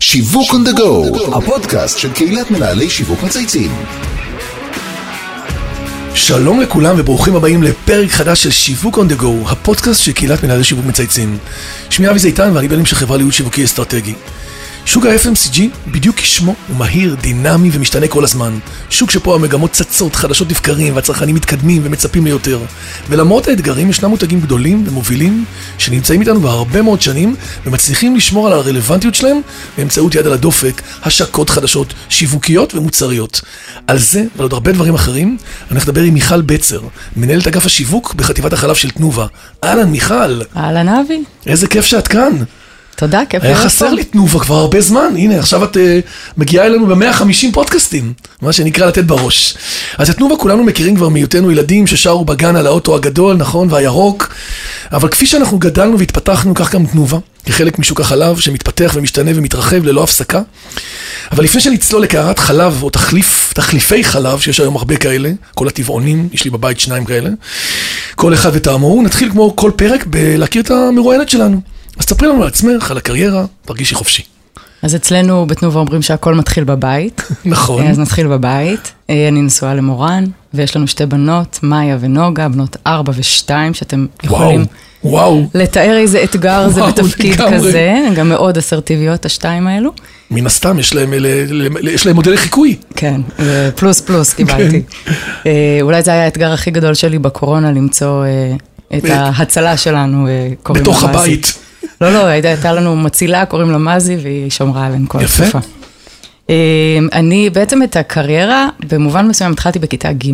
שיווק on the go, הפודקאסט של קהילת מנהלי שיווק מצייצים. שלום לכולם וברוכים הבאים לפרק חדש של שיווק on the go, הפודקאסט של קהילת מנהלי שיווק מצייצים. שמי אבי זיתן ואני בעלים של חברה לייעוץ שיווקי אסטרטגי. שוק ה-FMCG בדיוק כשמו הוא מהיר, דינמי ומשתנה כל הזמן. שוק שפה המגמות צצות, חדשות לבקרים והצרכנים מתקדמים ומצפים ליותר. ולמרות האתגרים ישנם מותגים גדולים ומובילים שנמצאים איתנו בהרבה מאוד שנים ומצליחים לשמור על הרלוונטיות שלהם באמצעות יד על הדופק, השקות חדשות, שיווקיות ומוצריות. על זה ועוד הרבה דברים אחרים אני אדבר עם מיכל בצר, מנהלת אגף השיווק בחטיבת החלב של תנובה. אהלן מיכל. אהלן אבי. איזה כיף שאת כאן. תודה, כיף. היה חסר לי תנובה כבר הרבה זמן. הנה, עכשיו את מגיעה אלינו ב-150 פודקאסטים, מה שנקרא לתת בראש. אז את תנובה כולנו מכירים כבר מיותנו ילדים ששרו בגן על האוטו הגדול, נכון, והירוק. אבל כפי שאנחנו גדלנו והתפתחנו, כך גם תנובה, כחלק משוק החלב שמתפתח ומשתנה ומתרחב ללא הפסקה. אבל לפני שנצלול לקערת חלב או תחליפי חלב, שיש היום הרבה כאלה, כל הטבעונים, יש לי בבית שניים כאלה, כל אחד וטעמו, נתחיל כמו כל פרק בלהכיר את המרואיינת שלנו. אז תספרי לנו על עצמך, על הקריירה, תרגישי חופשי. אז אצלנו בתנובה אומרים שהכל מתחיל בבית. נכון. אז נתחיל בבית. אני נשואה למורן, ויש לנו שתי בנות, מאיה ונוגה, בנות 4 ו2, שאתם יכולים לתאר איזה אתגר זה בתפקיד כזה. גם מאוד אסרטיביות, השתיים האלו. מן הסתם, יש להם מודל לחיקוי. כן, פלוס פלוס קיבלתי. אולי זה היה האתגר הכי גדול שלי בקורונה, למצוא את ההצלה שלנו. בתוך הבית. לא, הייתה לנו מצילה, קוראים לה מזי, והיא שמרה עלינו כל התקופה. אני בעצם את הקריירה, במובן מסוים התחלתי בכיתה ג'.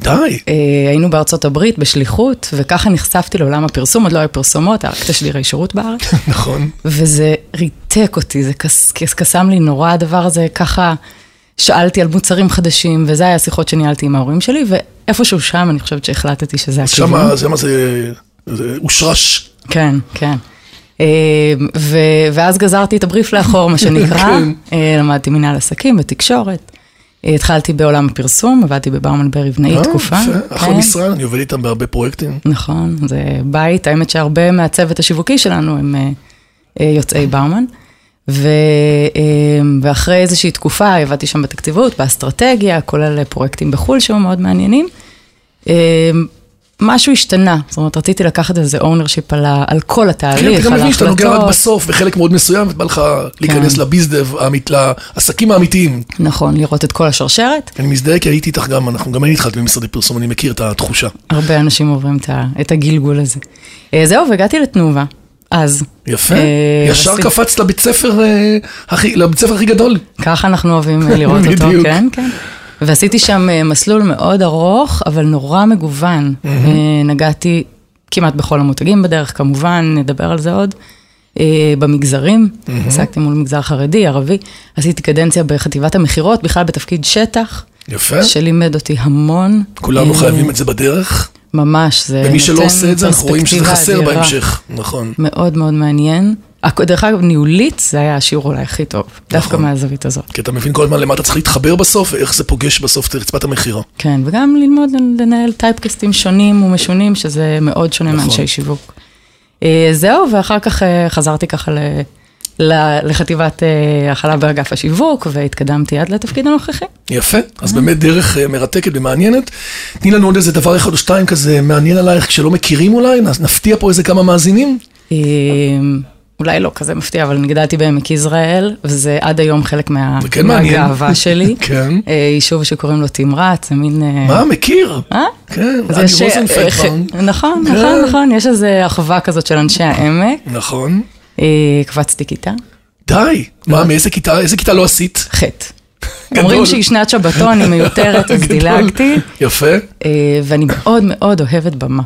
די. היינו בארצות הברית, בשליחות, וככה נחשפתי לעולם הפרסום, עוד לא היו פרסומות, רק תשדירי שירות בארץ. נכון. וזה ריתק אותי, זה קסם לי נורא הדבר הזה, ככה שאלתי על מוצרים חדשים, וזה היה השיחות שניהלתי עם ההורים שלי, ואיפשהו שם אני חושבת שהחלטתי שזה הכיוון. שם זה אושרש. כן, כן. ואז גזרתי את הבריף לאחור, מה שנקרא, למדתי מנהל עסקים בתקשורת, התחלתי בעולם הפרסום, עבדתי בברמן ברבנאי תקופה. אחלה משרד, אני עובד איתם בהרבה פרויקטים. נכון, זה בית, האמת שהרבה מהצוות השיווקי שלנו הם יוצאי ברמן, ואחרי איזושהי תקופה עבדתי שם בתקציבות, באסטרטגיה, כולל פרויקטים בחול שהם מאוד מעניינים, משהו השתנה, זאת אומרת, רציתי לקחת איזה אונרשיפ על כל התהליך, על ההחלטות. אתה נוגע רק בסוף, בחלק מאוד מסוים, ובא לך להיכנס לביזדב, לעסקים האמיתיים. נכון, לראות את כל השרשרת. אני מזדהה, כי הייתי איתך גם, אנחנו גם אני התחלתי במשרדי פרסום, אני מכיר את התחושה. הרבה אנשים עוברים את הגלגול הזה. זהו, והגעתי לתנובה, אז. יפה, ישר קפץ לבית ספר הכי גדול. ככה אנחנו אוהבים לראות אותו, כן, כן. ועשיתי שם מסלול מאוד ארוך, אבל נורא מגוון. נגעתי כמעט בכל המותגים בדרך, כמובן, נדבר על זה עוד, במגזרים. עסקתי מול מגזר חרדי, ערבי. עשיתי קדנציה בחטיבת המחירות, בכלל בתפקיד שטח. יפה. שלימד אותי המון. כולנו חייבים את זה בדרך. ממש, זה נותן פרספקטיבה. ומי שלא עושה את זה, אנחנו רואים שזה חסר בהמשך. נכון. מאוד מאוד מעניין. דרך אגב, ניהולית, זה היה השיעור אולי הכי טוב, דווקא מהזווית הזאת. כי אתה מבין כל הזמן למה אתה צריך להתחבר בסוף, ואיך זה פוגש בסוף את רצפת המחירה. כן, וגם ללמוד לנהל טייפקסטים שונים ומשונים, שזה מאוד שונה מאנשי שיווק. זהו, ואחר כך חזרתי ככה לחטיבת החלב באגף השיווק, והתקדמתי עד לתפקיד הנוכחי. יפה, אז באמת דרך מרתקת ומעניינת. תני לנו עוד איזה דבר אחד או שתיים כזה מעניין עלייך, כשלא מכירים אולי, נפתיע פה איזה כמה מאזינים. אולי לא כזה מפתיע, אבל נגדלתי בעמק יזרעאל, וזה עד היום חלק מהגאווה שלי. כן. יישוב שקוראים לו תמרת, זה מין... מה, מכיר? אה? כן, אדי רוזנפלד פעם. נכון, נכון, נכון, יש איזו אחווה כזאת של אנשי העמק. נכון. קפצתי כיתה. די! מה, מאיזה כיתה? איזה כיתה לא עשית? חטא. אומרים שהיא שנת שבתון, היא מיותרת, אז דילגתי. יפה. ואני מאוד מאוד אוהבת במה.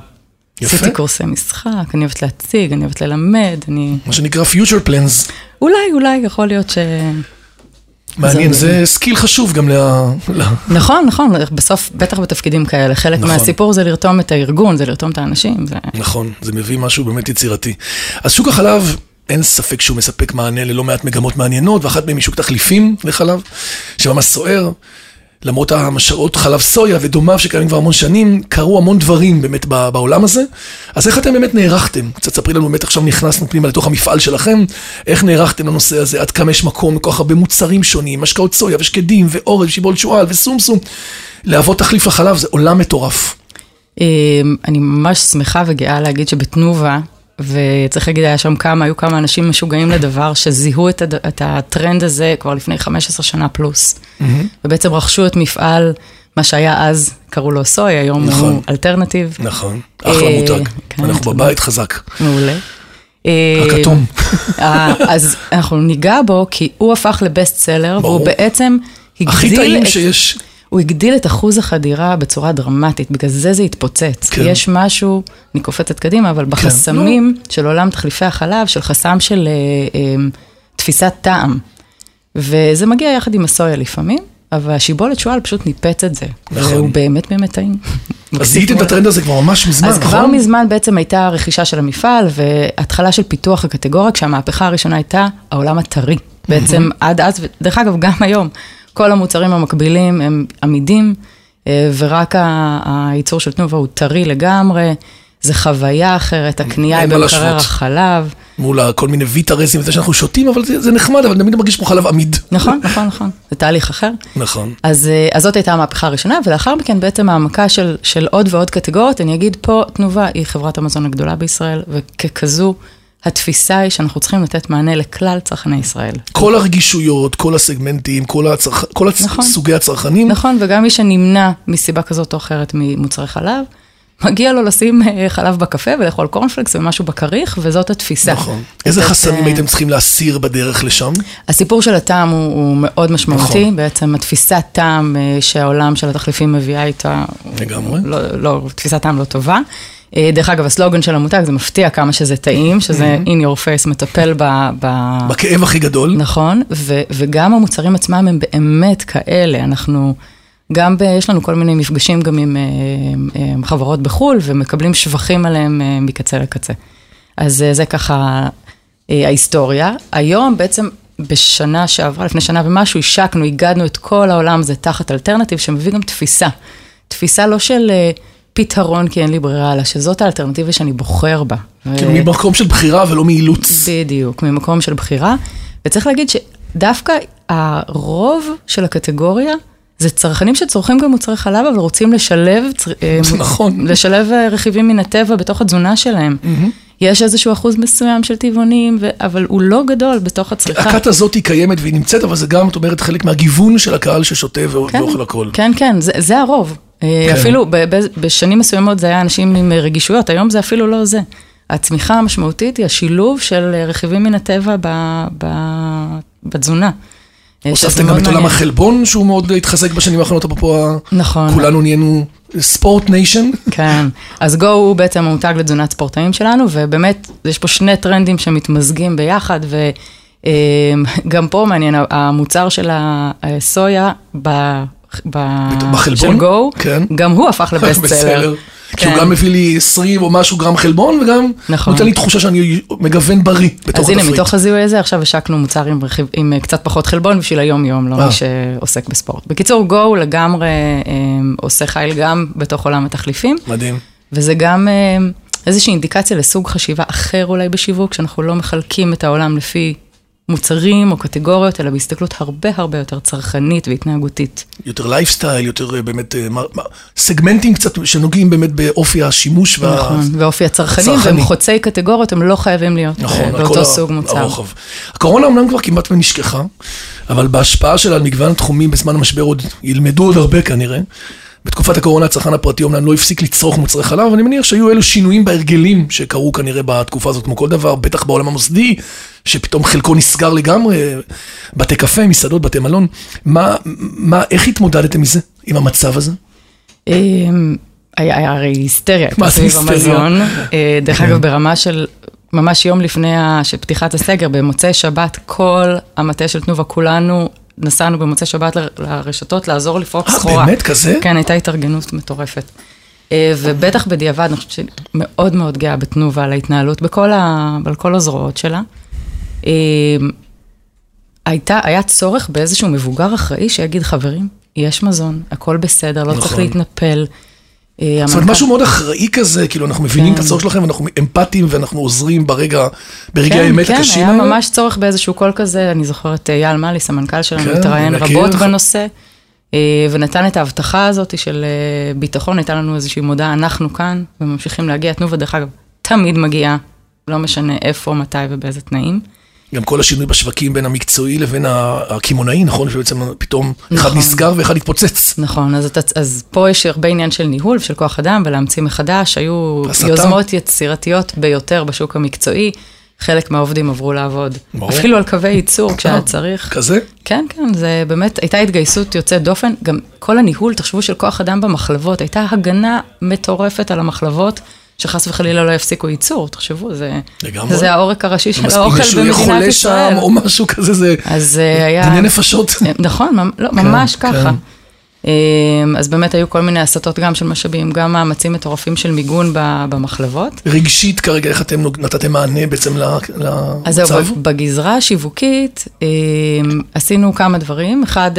עשיתי קורסי משחק, אני אוהבת להציג, אני אוהבת ללמד, אני... מה שנקרא future plans. אולי, יכול להיות ש... מעניין, זה סקיל חשוב גם נכון, בסוף, בטח בתפקידים כאלה, חלק מהסיפור זה לרתום את הארגון, זה לרתום את האנשים. נכון, זה מביא משהו באמת יצירתי. אז שוק החלב... אין ספק שהוא מספק מענה ללא מעט מגמות מעניינות, ואחת מהם היא שוק תחליפים לחלב, שממש סוער, למרות המשרות חלב סויה ודומיו שקיימים כבר המון שנים, קרו המון דברים באמת בעולם הזה. אז איך אתם באמת נערכתם? קצת ספרי לנו באמת, עכשיו נכנסנו פנימה לתוך המפעל שלכם, איך נערכתם לנושא הזה? עד כמה יש מקום לכל כך הרבה מוצרים שונים, משקאות סויה ושקדים ואורז, שיבול שועל וסומסום, להוות תחליף לחלב, זה עולם מטורף. אני ממש שמחה וגאה להגיד שבתנובה, וצריך להגיד, היה שם היו כמה אנשים משוגעים לדבר, שזיהו את הטרנד הזה כבר לפני 15 שנה פלוס. ובעצם רכשו את מפעל, מה שהיה אז, קראו לו סוי, היום הוא אלטרנטיב. נכון, אחלה מותג. אנחנו בבית חזק. מעולה. הכתום. אז אנחנו ניגע בו, כי הוא הפך לבסט סלר, והוא בעצם הגדיל... הכי טעים שיש... הוא הגדיל את אחוז החדירה בצורה דרמטית, בגלל זה התפוצץ. כן. יש משהו, אני קופצת קדימה, אבל בחסמים כן, של עולם תחליפי החלב, של חסם של תפיסת טעם. וזה מגיע יחד עם הסויה לפעמים, אבל השיבולת שואל פשוט ניפץ את זה. נכון. והוא באמת באמת טעים. אז זיהיתם את הטרנד הזה כבר ממש מזמן, נכון? אז כבר מזמן בעצם הייתה רכישה של המפעל, והתחלה של פיתוח הקטגוריה, כשהמהפכה הראשונה הייתה העולם הטרי. בעצם עד אז, דרך אגב גם היום, כל המוצרים המקבילים הם עמידים, ורק הייצור של תנובה הוא טרי לגמרי, זה חוויה אחרת, הקנייה היא במקרר החלב. מול כל מיני ויטרזים, זה שאנחנו שותים, אבל זה נחמד, אבל תמיד מרגיש כמו חלב עמיד. נכון, נכון, נכון. זה תהליך אחר. נכון. אז זאת הייתה המהפכה הראשונה, ולאחר מכן בעצם העמקה של עוד ועוד קטגוריות, אני אגיד פה, תנובה היא חברת המזון הגדולה בישראל, וככזו, התפיסה היא שאנחנו צריכים לתת מענה לכלל צרכני ישראל. כל הרגישויות, כל הסגמנטים, כל סוגי הצרכנים. נכון, וגם מי שנמנע מסיבה כזאת או אחרת ממוצרי חלב, מגיע לו לשים חלב בקפה ולאכול קורנפלקס ומשהו בקריך, וזאת התפיסה. נכון. איזה חסמים הייתם צריכים להסיר בדרך לשם? הסיפור של הטעם הוא מאוד משמעותי. בעצם התפיסת טעם שהעולם של התחליפים מביאה איתה, תפיסת טעם לא טובה. דרך אגב, הסלוגן של המותג, זה מפתיע כמה שזה טעים, שזה in your face, מטפל בכאב הכי גדול. נכון, וגם המוצרים עצמם הם באמת כאלה, אנחנו גם, יש לנו כל מיני מפגשים גם עם חברות בחול, ומקבלים שבחים עליהם מקצה לקצה. אז זה ככה ההיסטוריה. היום בעצם, בשנה שעברה, לפני שנה ומשהו, השקנו, הגדנו את כל העולם, זה תחת אלטרנטיב, שמביא גם תפיסה. תפיסה לא של... פתרון כי אין לי ברירה, אלא שזאת האלטרנטיבה שאני בוחר בה. כאילו ממקום של בחירה ולא מאילוץ. בדיוק, ממקום של בחירה. וצריך להגיד שדווקא הרוב של הקטגוריה, זה צרכנים שצורכים גם מוצרי חלב, אבל רוצים לשלב רכיבים מן הטבע בתוך התזונה שלהם. יש איזשהו אחוז מסוים של טבעונים, אבל הוא לא גדול בתוך הצריכה. הקטה הזאת היא קיימת והיא נמצאת, אבל זה גם, את אומרת, חלק מהגיוון של הקהל ששותה ואוכל הכל. כן, כן, זה הרוב. אפילו בשנים מסוימות זה היה אנשים עם רגישויות, היום זה אפילו לא זה. הצמיחה המשמעותית היא השילוב של רכיבים מן הטבע בתזונה. הוספתם גם את עולם החלבון, שהוא מאוד התחזק בשנים האחרונות, אפרופו כולנו נהיינו ספורט ניישן. כן, אז גו הוא בעצם המותג לתזונת ספורטאים שלנו, ובאמת יש פה שני טרנדים שמתמזגים ביחד, וגם פה מעניין, המוצר של הסויה בחלבון, של גו, גם הוא הפך לבסט סלר. כי הוא גם מביא לי 20 או משהו גרם חלבון, וגם נותן לי תחושה שאני מגוון בריא בתוך התפריט. אז הנה, מתוך הזיהוי הזה, עכשיו השקנו מוצר עם קצת פחות חלבון, בשביל היום-יום, לא מי שעוסק בספורט. בקיצור, גו לגמרי עושה חייל גם בתוך עולם התחליפים. מדהים. וזה גם איזושהי אינדיקציה לסוג חשיבה אחר אולי בשיווק, שאנחנו לא מחלקים את העולם לפי מוצרים או קטגוריות, אלא בהסתכלות הרבה הרבה יותר צרכנית והתנהגותית. יותר לייפסטייל, יותר באמת סגמנטים קצת שנוגעים באמת באופי השימוש. נכון, ואופי הצרכנים, והם חוצי קטגוריות, הם לא חייבים להיות באותו סוג מוצר. הקורונה אמנם כבר כמעט ונשכחה, אבל בהשפעה שלה על מגוון התחומים בזמן המשבר עוד ילמדו עוד הרבה כנראה. בתקופת הקורונה הצרכן הפרטי אומנם לא הפסיק לצרוך מוצרי חלב, אבל אני מניח שהיו אלו שינויים בהרגלים שקרו כנראה בתקופה הזאת, כמו כל דבר, בטח בעולם המוסדי, שפתאום חלקו נסגר לגמרי, בתי קפה, מסעדות, בתי מלון. איך התמודדתם מזה, עם המצב הזה? היה הרי היסטריה, סביב המזון, דרך אגב ברמה של ממש יום לפני פתיחת הסגר, במוצאי שבת, כל המטה של תנובה כולנו, נסענו במוצאי שבת לרשתות לעזור לפרוק סחורה. באמת כזה? כן, הייתה התארגנות מטורפת. ובטח בדיעבד, אני חושבת שאני מאוד מאוד גאה בתנובה על ההתנהלות, בכל הזרועות שלה. היה צורך באיזשהו מבוגר אחראי שיגיד, חברים, יש מזון, הכל בסדר, לא צריך להתנפל. זאת אומרת, משהו מאוד אחראי כזה, כאילו אנחנו מבינים את הצורך שלכם, אנחנו אמפתיים ואנחנו עוזרים ברגע האמת הקשים. כן, היה ממש צורך באיזשהו קול כזה, אני זוכרת יעל מליס, המנכ"ל שלנו, התראיין רבות בנושא, ונתן את ההבטחה הזאת של ביטחון, ניתן לנו איזושהי מודעה, אנחנו כאן, וממשיכים להגיע, תנובה, דרך אגב, תמיד מגיעה, לא משנה איפה, מתי ובאיזה תנאים. גם כל השינוי בשווקים בין המקצועי לבין הכימונאי, נכון? שבעצם פתאום אחד נסגר ואחד התפוצץ. נכון, אז פה יש הרבה עניין של ניהול ושל כוח אדם, ולהמציא מחדש, היו יוזמות יצירתיות ביותר בשוק המקצועי, חלק מהעובדים עברו לעבוד. אפילו על קווי ייצור כשהיה צריך. כזה? כן, כן, זה באמת, הייתה התגייסות יוצאת דופן, גם כל הניהול, תחשבו, של כוח אדם במחלבות, הייתה הגנה מטורפת על המחלבות, שחס וחלילה לא יפסיקו ייצור, תחשבו, זה העורק הראשי של האוכל במדינת ישראל. או משהו כזה, זה דני נפשות. נכון, ממש ככה. אז באמת היו כל מיני הסתות גם של משאבים, גם מאמצים מטורפים של מיגון במחלבות. רגשית כרגע, איך אתם נתתם מענה בעצם למצב? אז בגזרה השיווקית עשינו כמה דברים. אחד,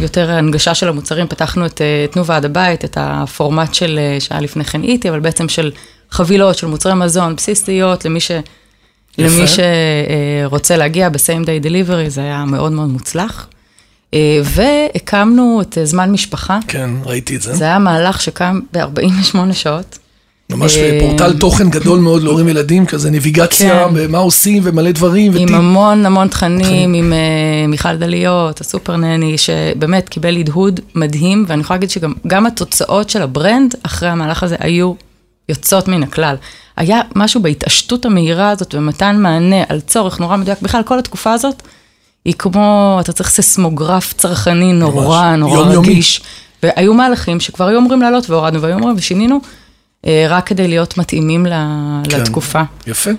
יותר הנגשה של המוצרים, פתחנו את תנובה עד הבית, את הפורמט של שעה לפני כן איתי, אבל בעצם של חבילות, של מוצרי מזון, בסיסיות, למי שרוצה להגיע בסיים דיי דליברי, זה היה מאוד מאוד מוצלח. והקמנו את זמן משפחה. כן, ראיתי את זה. זה היה מהלך שקם ב-48 שעות. ממש פורטל תוכן גדול מאוד להורים ילדים, כזה נביגציה, מה עושים ומלא דברים. עם המון המון תכנים, עם מיכל דליות, הסופר נני, שבאמת קיבל הדהוד מדהים, ואני יכולה להגיד שגם התוצאות של הברנד אחרי המהלך הזה היו יוצאות מן הכלל. היה משהו בהתעשתות המהירה הזאת, ומתן מענה על צורך נורא מדויק, בכלל כל התקופה הזאת, היא כמו, אתה צריך ססמוגרף צרכני נורא, נורא רגיש. והיו מהלכים שכבר היו אומרים לעלות, והורדנו והיו אומרים ושינינו, רק כדי להיות מתאימים לתקופה. יפה.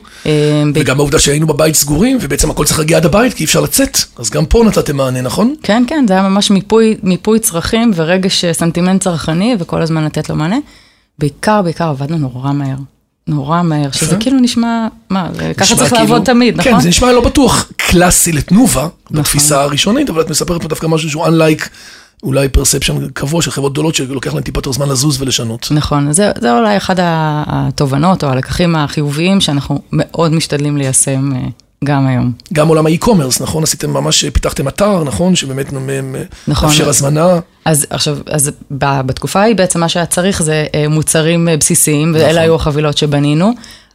וגם העובדה שהיינו בבית סגורים, ובעצם הכל צריך להגיע עד הבית, כי אי אפשר לצאת. אז גם פה נתתם מענה, נכון? כן, כן, זה היה ממש מיפוי צרכים, ורגש סנטימנט צרכני, וכל הזמן לתת לו מענה. בעיקר עבדנו נורא מהר. נורא מהר, שזה כאילו נשמע, מה, ככה צריך לעבוד תמיד, נכון? כן, זה נשמע לא בטוח קלאסי לתנובה, בתפיסה הראשונית, אבל את מספרת פה דווקא משהו שהוא unlike, אולי perception קבוע של חברות גדולות, שלוקח להם טיפה יותר זמן לזוז ולשנות. נכון, זה אולי אחד התובנות, או הלקחים החיוביים, שאנחנו מאוד משתדלים ליישם גם היום. גם עולם האי-קומרס, נכון? עשיתם ממש, פיתחתם אתר, נכון? שבאמת נאפשר הזמנה. אז עכשיו, בתקופה היא בעצם מה שהיה צריך זה מוצרים בסיסיים, ואלה היו החבילות שבנינו.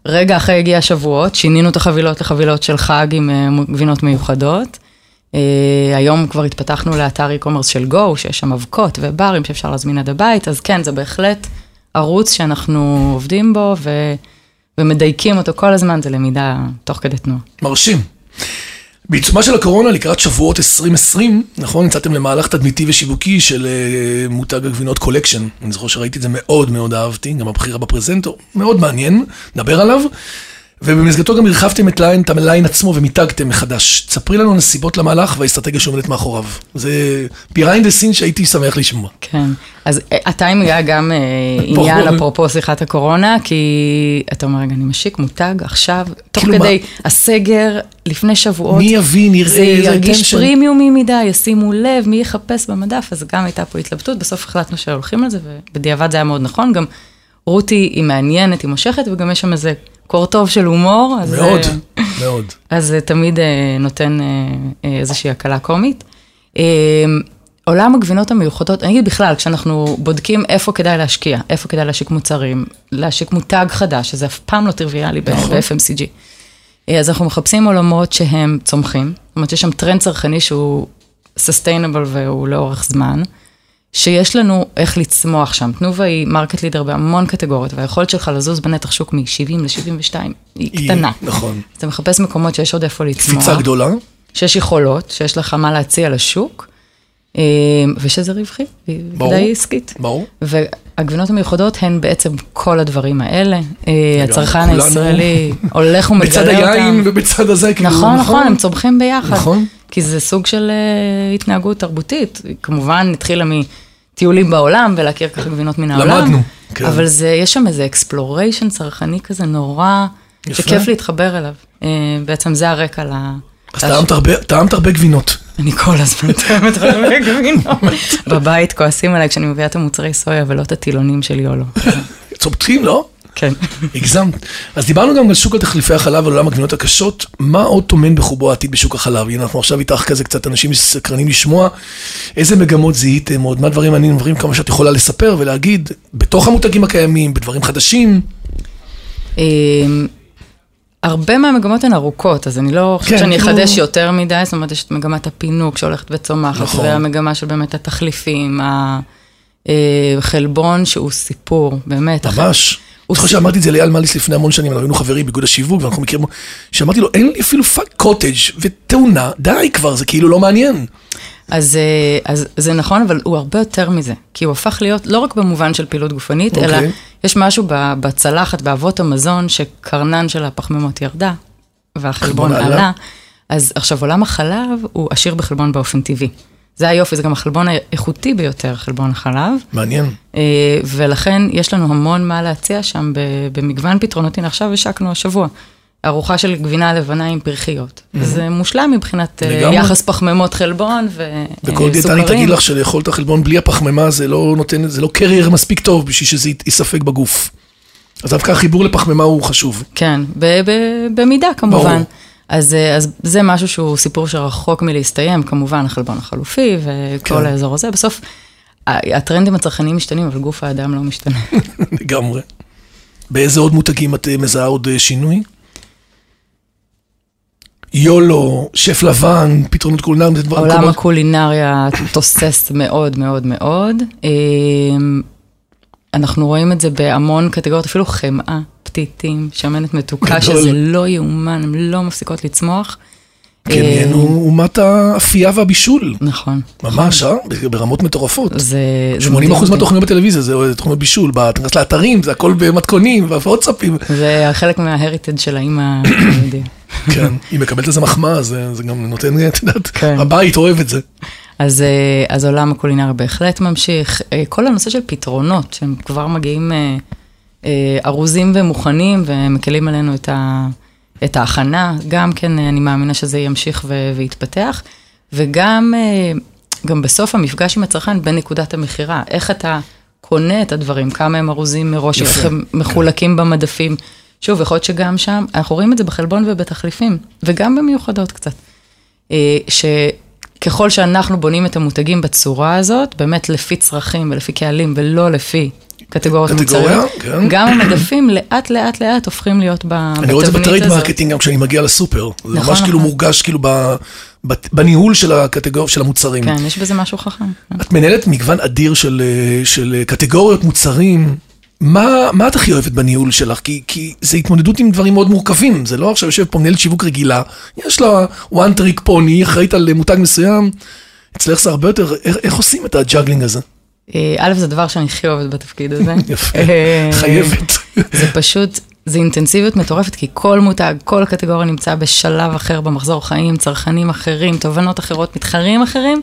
רגע אחרי הגיע השבועות, שינינו את החבילות לחבילות של חג עם גבינות מיוחדות. היום כבר התפתחנו לאתר אי-קומרס של גו, שיש שם אבקות וברים שאפשר להזמין עד הבית, אז כן, זה בהחלט ערוץ שאנחנו עובדים בו, ומדייקים אותו כל הזמן, זה למידה תוך כדי תנועה. מרשים. בעיצומה של הקורונה, לקראת שבועות 2020, נכון, יצאתם למהלך תדמיתי ושיווקי של מותג הגבינות קולקשן. אני זוכר שראיתי את זה מאוד מאוד אהבתי, גם הבחירה בפרזנטור, מאוד מעניין, נדבר עליו. ובמסגרתו גם הרחבתם את הליין עצמו ומיתגתם מחדש. תספרי לנו נסיבות למהלך והאסטרטגיה שעומדת מאחוריו. זה פיריינד הסין שהייתי שמח לשמוע. כן, אז הטיימינג היה גם עניין אפרופו שיחת הקורונה, כי אתה אומר, רגע, אני משיק מותג עכשיו, תוך כדי הסגר, לפני שבועות. מי יבין, נראה, זה ירגיש פרימיומי מדי, ישימו לב, מי יחפש במדף, אז גם הייתה פה התלבטות, בסוף החלטנו שהולכים על זה, ובדיעבד זה היה מאוד נכון, גם רותי היא מעניינת, היא מושכת, וגם יש שם איזה קור טוב של הומור. מאוד, מאוד. אז זה תמיד נותן איזושהי הקלה קומית. עולם הגבינות המיוחדות, אני אגיד בכלל, כשאנחנו בודקים איפה כדאי להשקיע, איפה כדאי להשיק מוצרים, להשיק מותג חדש, שזה אף פעם לא טריוויאלי ב-FMCG. אז אנחנו מחפשים עולמות שהם צומחים, זאת אומרת שיש שם טרנד צרכני שהוא sustainable והוא לאורך זמן, שיש לנו איך לצמוח שם. תנובה היא מרקט לידר בהמון קטגוריות, והיכולת שלך לזוז בנתח שוק מ-70 ל-72 היא קטנה. נכון. אתה מחפש מקומות שיש עוד איפה לצמוח. קפיצה גדולה. שיש יכולות, שיש לך מה להציע לשוק, ושזה רווחי, ודאי עסקית. ברור. והגבינות המיוחדות הן בעצם כל הדברים האלה. הצרכן הישראלי הולך ומגלה אותם. בצד היין ובצד הזה. נכון, נכון, הם צומחים ביחד. נכון. כי זה סוג של התנהגות תרבותית. כמובן, התחילה מטיולים בעולם, ולהכיר ככה גבינות מן העולם. למדנו. אבל יש שם איזה exploration צרכני כזה נורא, שכיף להתחבר אליו. בעצם זה הרקע אז טעמת הרבה גבינות. אני כל הזמן טעמת הרבה גבינות. בבית כועסים עליי כשאני מביאה את המוצרי סויה ולא את הטילונים של יולו. צופקים, לא? כן. הגזמת. אז דיברנו גם על שוק התחליפי החלב ועולם הגבינות הקשות. מה עוד טומן בחובו העתיד בשוק החלב? הנה, אנחנו עכשיו איתך כזה קצת אנשים סקרנים לשמוע. איזה מגמות זיהיתם? עוד מה דברים אני מבררים כמה שאת יכולה לספר ולהגיד בתוך המותגים הקיימים, בדברים חדשים? הרבה מהמגמות הן ארוכות, אז אני לא חושבת שאני אחדש יותר מדי, זאת אומרת, יש את מגמת הפינוק שהולכת וצומחת, והמגמה של באמת התחליפים, החלבון שהוא סיפור, באמת. ממש. אני חושב שאמרתי את זה לאייל מאליס לפני המון שנים, אנחנו היינו חברים בגוד השיווק, ואנחנו מכירים, שאמרתי לו, אין לי אפילו פאק קוטג' ותאונה, די כבר, זה כאילו לא מעניין. אז זה נכון, אבל הוא הרבה יותר מזה, כי הוא הפך להיות לא רק במובן של פעילות גופנית, אלא יש משהו בצלחת, באבות המזון, שקרנן של הפחמימות ירדה, והחלבון עלה. אז עכשיו עולם החלב הוא עשיר בחלבון באופן טבעי. זה היופי, זה גם החלבון האיכותי ביותר, חלבון החלב. מעניין. ולכן יש לנו המון מה להציע שם במגוון פתרונות. הנה, עכשיו השקנו השבוע. ארוחה של גבינה לבנה עם פרחיות. זה מושלם מבחינת יחס פחממות חלבון וסוכרים. וכל דיאטנית תגיד לך שלאכול את החלבון בלי הפחממה, זה לא קרייר מספיק טוב בשביל שזה ייספק בגוף. אז דווקא החיבור לפחממה הוא חשוב. כן, במידה כמובן. אז זה משהו שהוא סיפור שרחוק מלהסתיים, כמובן החלבון החלופי וכל האזור הזה. בסוף הטרנדים הצרכניים משתנים, אבל גוף האדם לא משתנה. לגמרי. באיזה עוד מותגים את מזהה עוד שינוי? יולו, שף לבן, פתרונות קולינריים. עולם הקולינריה תוסס מאוד מאוד מאוד. אנחנו רואים את זה בהמון קטגוריות, אפילו חמאה, פתיתים, שמנת מתוקה, שזה לא יאומן, הן לא מפסיקות לצמוח. כן, הן אומת האפייה והבישול. נכון. ממש, ברמות מטורפות. 80% מהתוכניות בטלוויזיה, זה תוכניות בישול, בתנס לאתרים, זה הכל במתכונים, והוואטסאפים. זה חלק מההריטג' של האמא היהודית. כן, היא מקבלת איזה מחמאה, זה גם נותן, את יודעת, הבית אוהב את זה. אז עולם הקולינר בהחלט ממשיך. כל הנושא של פתרונות, שהם כבר מגיעים ארוזים ומוכנים, ומקלים עלינו את ההכנה, גם כן אני מאמינה שזה ימשיך ויתפתח, וגם בסוף המפגש עם הצרכן בין נקודת המחירה, איך אתה קונה את הדברים, כמה הם ארוזים מראש, איך הם מחולקים במדפים, שוב, יכול להיות שגם שם, אנחנו רואים את זה בחלבון ובתחליפים, וגם במיוחדות קצת, שככל שאנחנו בונים את המותגים בצורה הזאת, באמת לפי צרכים ולפי קהלים, ולא לפי קטגוריות מוצרים, גם המדפים לאט לאט לאט הופכים להיות בתבנית הזאת. אני רואה את זה בטרייד מרקטינג גם כשאני מגיע לסופר, זה ממש כאילו מורגש כאילו בניהול של הקטגוריות של המוצרים. כן, יש בזה משהו חכם. את מנהלת מגוון אדיר של קטגוריות מוצרים, מה את הכי אוהבת בניהול שלך? כי זה התמודדות עם דברים מאוד מורכבים, זה לא עכשיו יושב פה מנהלת שיווק רגילה, יש לה one trick pony, היא אחראית על מותג מסוים, אצלך זה הרבה יותר, איך עושים את הג'אגלינג הזה? א', זה דבר שאני הכי אוהבת בתפקיד הזה. יפה, חייבת. זה פשוט, זה אינטנסיביות מטורפת, כי כל מותג, כל קטגוריה נמצא בשלב אחר במחזור חיים, צרכנים אחרים, תובנות אחרות, מתחרים אחרים,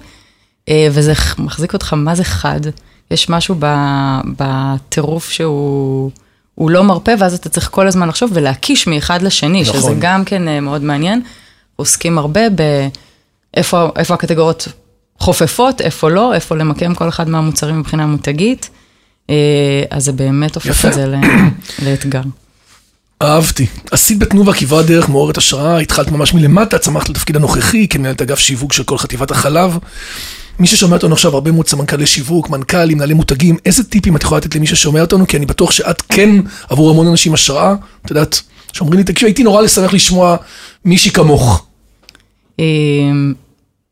וזה מחזיק אותך מה זה חד. יש משהו בטירוף שהוא לא מרפא, ואז אתה צריך כל הזמן לחשוב ולהקיש מאחד לשני, נכון. שזה גם כן מאוד מעניין. עוסקים הרבה באיפה הקטגוריות חופפות, איפה לא, איפה למקם כל אחד מהמוצרים מבחינה מותגית, אז זה באמת הופך את זה לאתגר. אהבתי. עשית בתנובה כברת דרך מעוררת השראה, התחלת ממש מלמטה, צמחת לתפקיד הנוכחי, כמנהלת אגף שיווק של כל חטיבת החלב. מי ששומע אותנו עכשיו, הרבה מאוד סמנכ"לי שיווק, מנכ"לים, מנהלי מותגים, איזה טיפים את יכולה לתת למי ששומע אותנו? כי אני בטוח שאת כן עבור המון אנשים השראה. את יודעת, שאומרים לי, תקשיב, הייתי נורא לשמח לשמוע מישהי כמוך.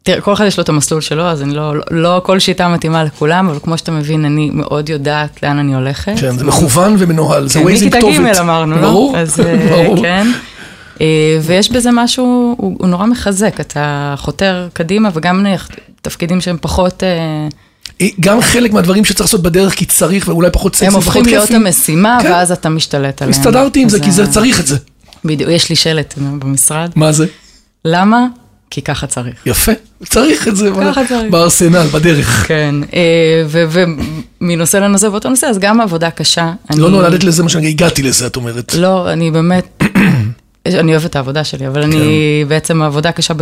תראה, כל אחד יש לו את המסלול שלו, אז אני לא כל שיטה מתאימה לכולם, אבל כמו שאתה מבין, אני מאוד יודעת לאן אני הולכת. כן, זה מכוון ומנוהל, זה ווייז עם כתובת. כן, מי כתגימל אמרנו, לא? ברור, ברור. כן, ויש בזה משהו, הוא נורא מחזק, אתה חותר קדימה, וגם נניח תפקידים שהם פחות... גם חלק מהדברים שצריך לעשות בדרך, כי צריך ואולי פחות סקס, הם הופכים להיות המשימה, ואז אתה משתלט עליהם. הסתדרתי עם זה, כי זה צריך את זה. בדיוק, יש לי שאלת במשרד. מה זה? למה? כי ככה צריך. יפה, צריך את זה בארסנל, בדרך. כן, ומנושא לנושא ואותו נושא, אז גם העבודה קשה. לא נולדת לזה מה שהגעתי לזה, את אומרת. לא, אני באמת אני אוהבת את העבודה שלי, אבל אני בעצם עבודה קשה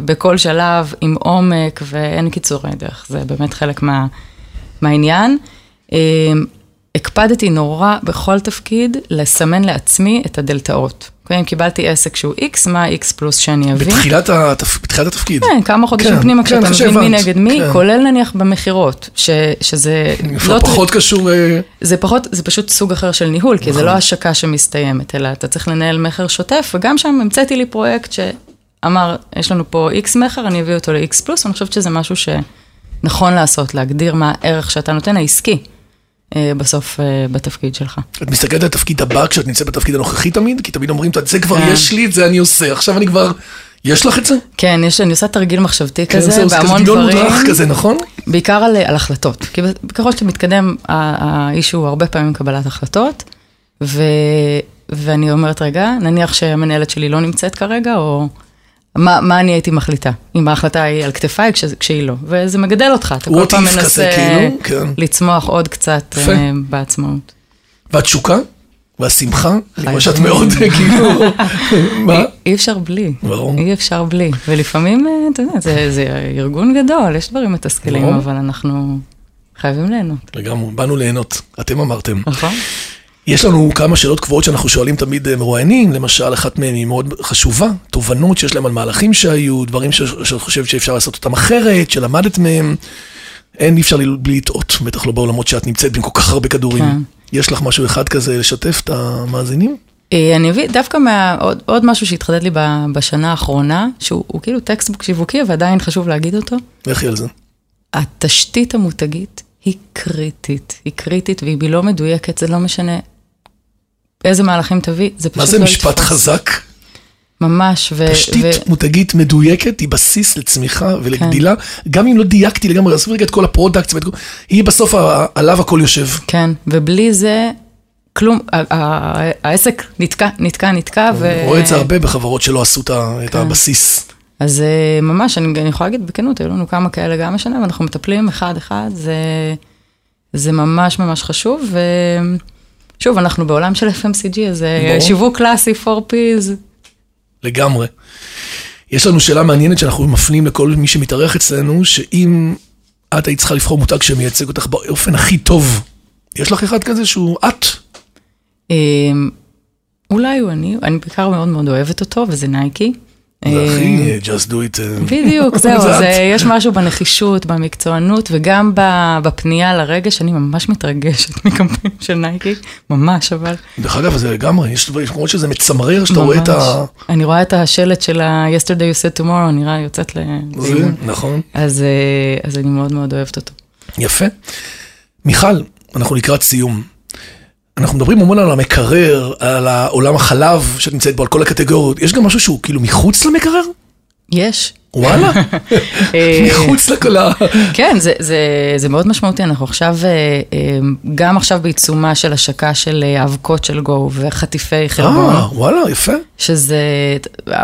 בכל שלב, עם עומק, ואין קיצורי דרך. זה באמת חלק מהעניין. הקפדתי נורא בכל תפקיד לסמן לעצמי את הדלתאות. אם קיבלתי עסק שהוא X, מה X פלוס שאני אביא? בתחילת התפקיד. כן, כמה חודשים פנימה, כשאתה מבין מי נגד מי, כולל נניח במחירות, שזה... פחות קשור... זה פשוט סוג אחר של ניהול, כי זה לא השקה שמסתיימת, אלא אתה צריך לנהל מחר שוטף, וגם שם המצאתי לי פרויקט שאמר, יש לנו פה X מחר, אני אביא אותו ל-X פלוס, ואני חושבת שזה משהו שנכון לעשות, להגדיר מה הערך שאתה נותן, העסקי. בסוף בתפקיד שלך. את מסתכלת על התפקיד הבא, כשאת נמצאת בתפקיד הנוכחי תמיד, כי תמיד אומרים, זה כבר יש לי, את זה אני עושה, עכשיו אני כבר, יש לך את זה? כן, אני עושה תרגיל מחשבתי כזה, בהמון דברים. כזה, נכון? בעיקר על החלטות, כי ככל שאתה מתקדם, האיש הוא הרבה פעמים קבלת החלטות, ואני אומרת, רגע, נניח שהמנהלת שלי לא נמצאת כרגע, או... מה אני הייתי מחליטה? אם ההחלטה היא על כתפיי כשהיא לא. וזה מגדל אותך. אתה כל פעם מנסה לצמוח עוד קצת בעצמאות. והתשוקה? והשמחה? אני חושב שאת מאוד כאילו... מה? אי אפשר בלי. אי אפשר בלי. ולפעמים, אתה יודע, זה ארגון גדול, יש דברים מתסכלים, אבל אנחנו חייבים ליהנות. לגמרי, באנו ליהנות. אתם אמרתם. נכון. יש לנו כמה שאלות קבועות שאנחנו שואלים תמיד מרואיינים, למשל אחת מהן היא מאוד חשובה, תובנות שיש להם על מהלכים שהיו, דברים שאת חושבת שאפשר לעשות אותם אחרת, שלמדת מהם, אין אפשר בלי לטעות, בטח לא בעולמות שאת נמצאת בין כל כך הרבה כדורים. יש לך משהו אחד כזה לשתף את המאזינים? אני אביא דווקא עוד משהו שהתחדד לי בשנה האחרונה, שהוא כאילו טקסטבוק שיווקי, ועדיין חשוב להגיד אותו. איך על זה? התשתית המותגית היא קריטית, היא קריטית, והיא לא מדויקת, זה לא משנה איזה מהלכים תביא, זה פשוט לא לתפוס. מה זה משפט חזק? ממש. תשתית מותגית מדויקת היא בסיס לצמיחה ולגדילה, גם אם לא דייקתי לגמרי, אז רגע את כל הפרודקט, היא בסוף עליו הכל יושב. כן, ובלי זה, כלום, העסק נתקע. רואה את זה הרבה בחברות שלא עשו את הבסיס. אז ממש, אני יכולה להגיד בכנות, היו לנו כמה כאלה גם השנה, ואנחנו מטפלים אחד, זה ממש ממש חשוב, ו... שוב, אנחנו בעולם של FMCG, זה שיווק קלאסי, 4Ps. לגמרי. יש לנו שאלה מעניינת שאנחנו מפנים לכל מי שמתארח אצלנו, שאם את היית צריכה לבחור מותג שמייצג אותך באופן הכי טוב, יש לך אחד כזה שהוא את? אולי הוא אני בעיקר מאוד מאוד אוהבת אותו, וזה נייקי. זה הכי, just do it. בדיוק, זהו, יש משהו בנחישות, במקצוענות, וגם בפנייה לרגש, אני ממש מתרגשת מקמפיין של נייקי, ממש, אבל... דרך אגב, זה לגמרי, יש כמו שזה מצמרר, שאתה רואה את ה... אני רואה את השלט של ה-Yesterday you said tomorrow, נראה, יוצאת ל... זה, נכון. אז אני מאוד מאוד אוהבת אותו. יפה. מיכל, אנחנו לקראת סיום. אנחנו מדברים המון על המקרר, על העולם החלב שאת נמצאת בו, על כל הקטגוריות. יש גם משהו שהוא כאילו מחוץ למקרר? יש. וואלה? מחוץ לכל ה... כן, זה מאוד משמעותי. אנחנו עכשיו, גם עכשיו בעיצומה של השקה של אבקות של גו וחטיפי חלבון. וואלה, יפה. שזה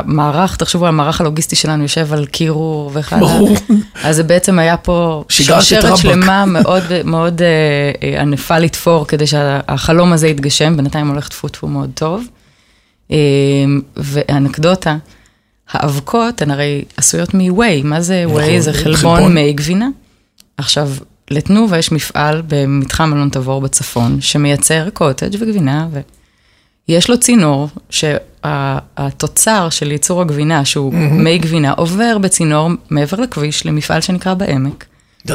מערך, תחשבו על המערך הלוגיסטי שלנו, יושב על קירור וכאלה. ברור. אז זה בעצם היה פה שרשרת שלמה מאוד מאוד ענפה לתפור, כדי שהחלום הזה יתגשם, בינתיים הולך תפו מאוד טוב. והאנקדוטה, האבקות הן הרי עשויות מ-Whey, מה זה Whey? זה חלבון מי גבינה. עכשיו, לתנובה יש מפעל במתחם אלון תבור בצפון, שמייצר קוטג' וגבינה, ויש לו צינור שהתוצר של ייצור הגבינה, שהוא מי גבינה, עובר בצינור מעבר לכביש למפעל שנקרא בעמק,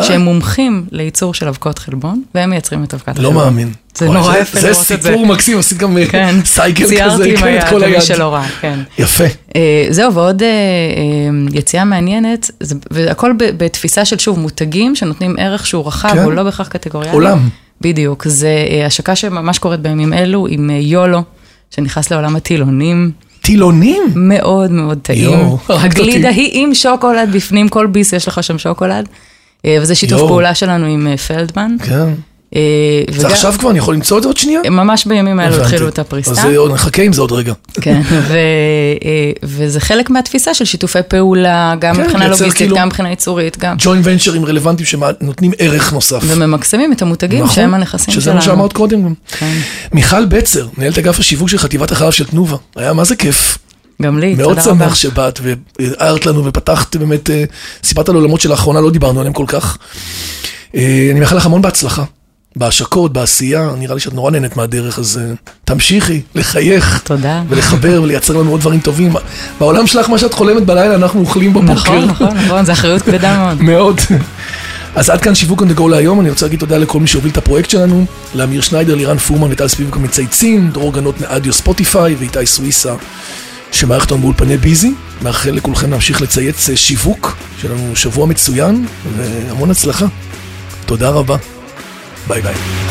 שהם מומחים לייצור של אבקות חלבון, והם מייצרים את אבקת חלבון. לא מאמין. זה נורא יפה לראות את זה. זה סיפור מקסים, עשית גם סייקל כזה. ציירתי עם היד, למי שלא רע, כן. יפה. זהו, ועוד יציאה מעניינת, והכל בתפיסה של שוב מותגים, שנותנים ערך שהוא רחב, הוא לא בהכרח קטגוריאלי. עולם. בדיוק. זה השקה שממש קורית בימים אלו, עם יולו, שנכנס לעולם הטילונים. טילונים? מאוד מאוד טעים. הגלידה היא עם שוקולד, בפנים כל ביס יש לך שם שוקולד. וזה שיתוף פעולה שלנו עם פלדמן. כן. עכשיו כבר אני יכול למצוא את זה עוד שנייה? ממש בימים האלו התחילו את הפריסה. אז נחכה עם זה עוד רגע. כן, וזה חלק מהתפיסה של שיתופי פעולה, גם מבחינה לוגיסטית, גם מבחינה ייצורית, גם. ג'וינט ונצ'רים רלוונטיים שנותנים ערך נוסף. וממקסמים את המותגים שהם הנכסים שלנו. שזה מה שאמרת קודם גם. מיכל בצר, מנהלת אגף השיווק של חטיבת החלב של תנובה. היה מה זה כיף. גם לי, תודה רבה. מאוד שמח שבאת והארת לנו ופתחת באמת, סיפרת על עולמות שלאחרונה לא דיברנו עליהם כל כך. אני מאחל לך המון בהצלחה. בהשקות, בעשייה, נראה לי שאת נורא נהנת מהדרך, אז תמשיכי לחייך. תודה. ולחבר ולייצר לנו עוד דברים טובים. בעולם שלך מה שאת חולמת בלילה, אנחנו אוכלים בבוקר. נכון, נכון, נכון, זה אחריות כבדה מאוד. מאוד. אז עד כאן שיווק on the go להיום, אני רוצה להגיד תודה לכל מי שהוביל את הפרויקט שלנו, לאמיר שניידר, לירן פורמן, וטל ספיבוק המצייצים, דרור גנות מאדיו ספוטיפיי, ואיתי סוויסה, שמערכת לנו באולפני ביזי. מאחל לכולכם להמשיך לצייץ שיווק, שלנו שבוע מצוין, והמון הצלחה. תודה רבה. ביי ביי.